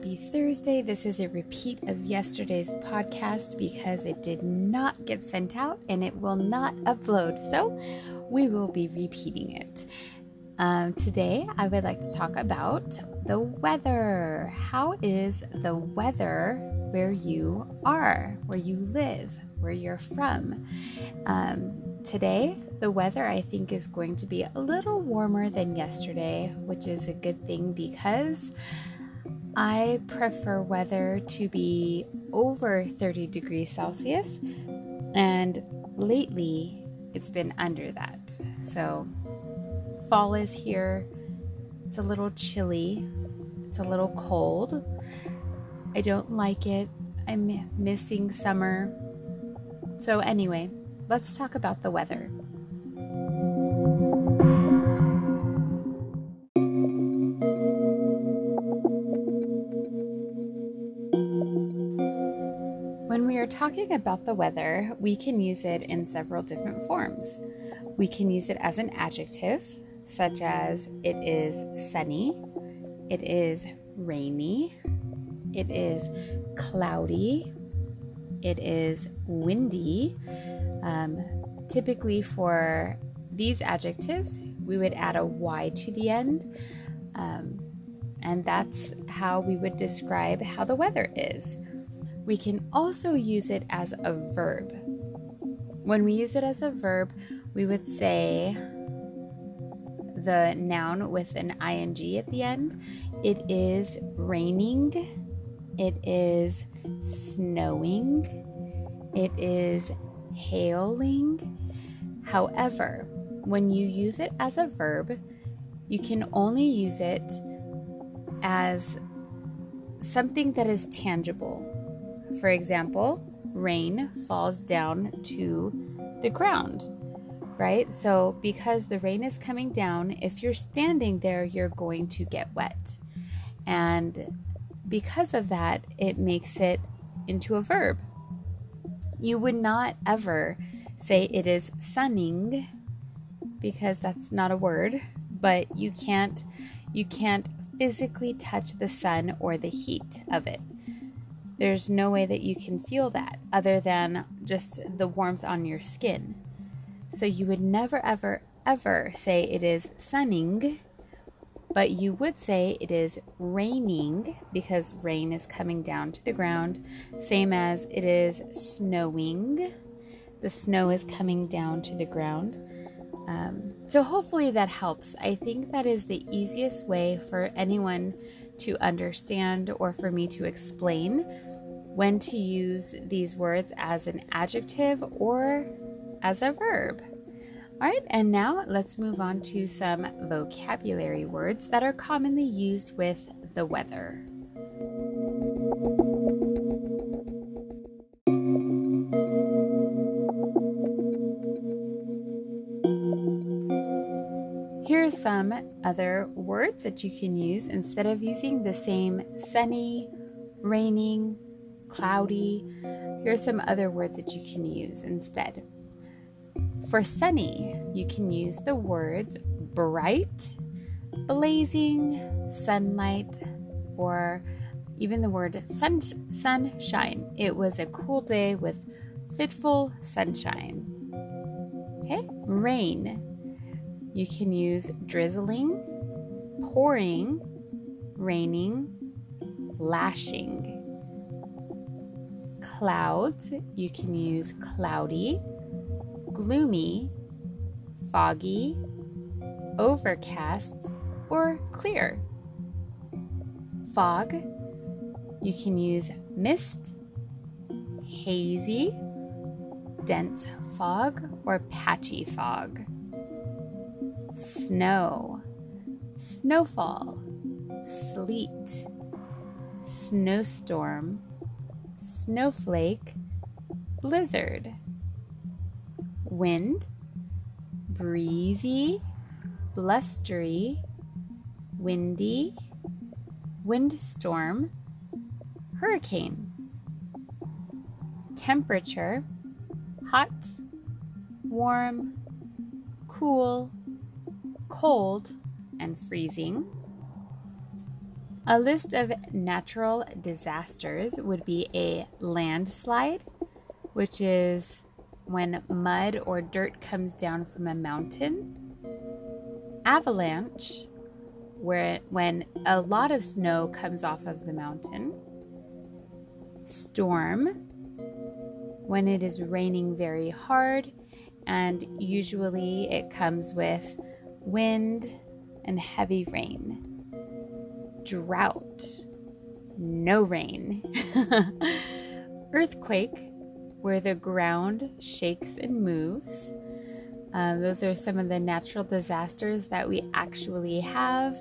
Happy Thursday. This is a repeat of yesterday's podcast because it did not get sent out and it will not upload, so we will be repeating it. Today I would like to talk about the weather. How is the weather where you are, where you live, where you're from? Today, the weather I think is going to be a little warmer than yesterday, which is a good thing because I prefer weather to be over 30 degrees Celsius, and lately it's been under that. So fall is here. It's a little chilly. It's a little cold. I don't like it. I'm missing summer. So anyway, let's talk about the weather. When we are talking about the weather, we can use it in several different forms. We can use it as an adjective, such as it is sunny, it is rainy, it is cloudy, it is windy. Typically for these adjectives, we would add a Y to the end, and that's how we would describe how the weather is. We can also use it as a verb. When we use it as a verb, we would say the noun with an ing at the end. It is raining. It is snowing. It is hailing. However, when you use it as a verb, you can only use it as something that is tangible. For example, rain falls down to the ground, right? So because the rain is coming down, if you're standing there, you're going to get wet. And because of that, it makes it into a verb. You would not ever say it is sunning because that's not a word, but you can't physically touch the sun or the heat of it. There's no way that you can feel that other than just the warmth on your skin. So you would never, ever, ever say it is sunning, but you would say it is raining because rain is coming down to the ground. Same as it is snowing. The snow is coming down to the ground. So hopefully that helps. I think that is the easiest way for anyone to understand or for me to explain when to use these words as an adjective or as a verb. All right, and now let's move on to some vocabulary words that are commonly used with the weather. Here are some other words that you can use instead of using the same sunny, raining, cloudy. Here are some other words that you can use instead. For sunny, you can use the words bright, blazing, sunlight, or even the word sunshine. It was a cool day with fitful sunshine. Okay, rain. You can use drizzling, pouring, raining, lashing. Clouds, you can use cloudy, gloomy, foggy, overcast, or clear. Fog, you can use mist, hazy, dense fog, or patchy fog. Snow, snowfall, sleet, snowstorm, snowflake, blizzard. Wind, breezy, blustery, windy, windstorm, hurricane. Temperature, hot, warm, cool, cold, and freezing. A list of natural disasters would be a landslide, which is when mud or dirt comes down from a mountain. Avalanche, when a lot of snow comes off of the mountain. Storm, when it is raining very hard, and usually it comes with wind and heavy rain. Drought, no rain. Earthquake, where the ground shakes and moves. Those are some of the natural disasters that we actually have.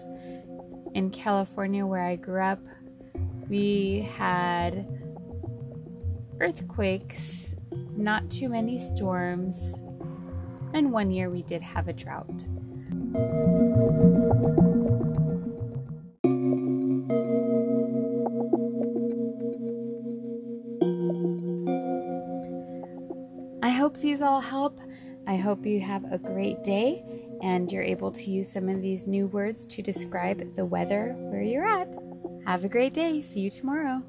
In California, where I grew up, we had earthquakes, not too many storms, and one year we did have a drought. I hope these all help. I hope you have a great day and you're able to use some of these new words to describe the weather where you're at. Have a great day. See you tomorrow.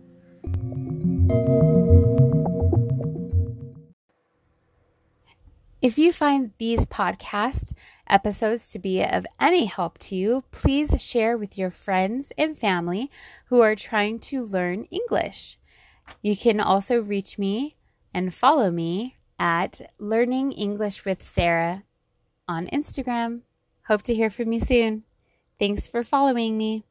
If you find these podcast episodes to be of any help to you, please share with your friends and family who are trying to learn English. You can also reach me and follow me at Learning English with Sarah on Instagram. Hope to hear from you soon. Thanks for following me.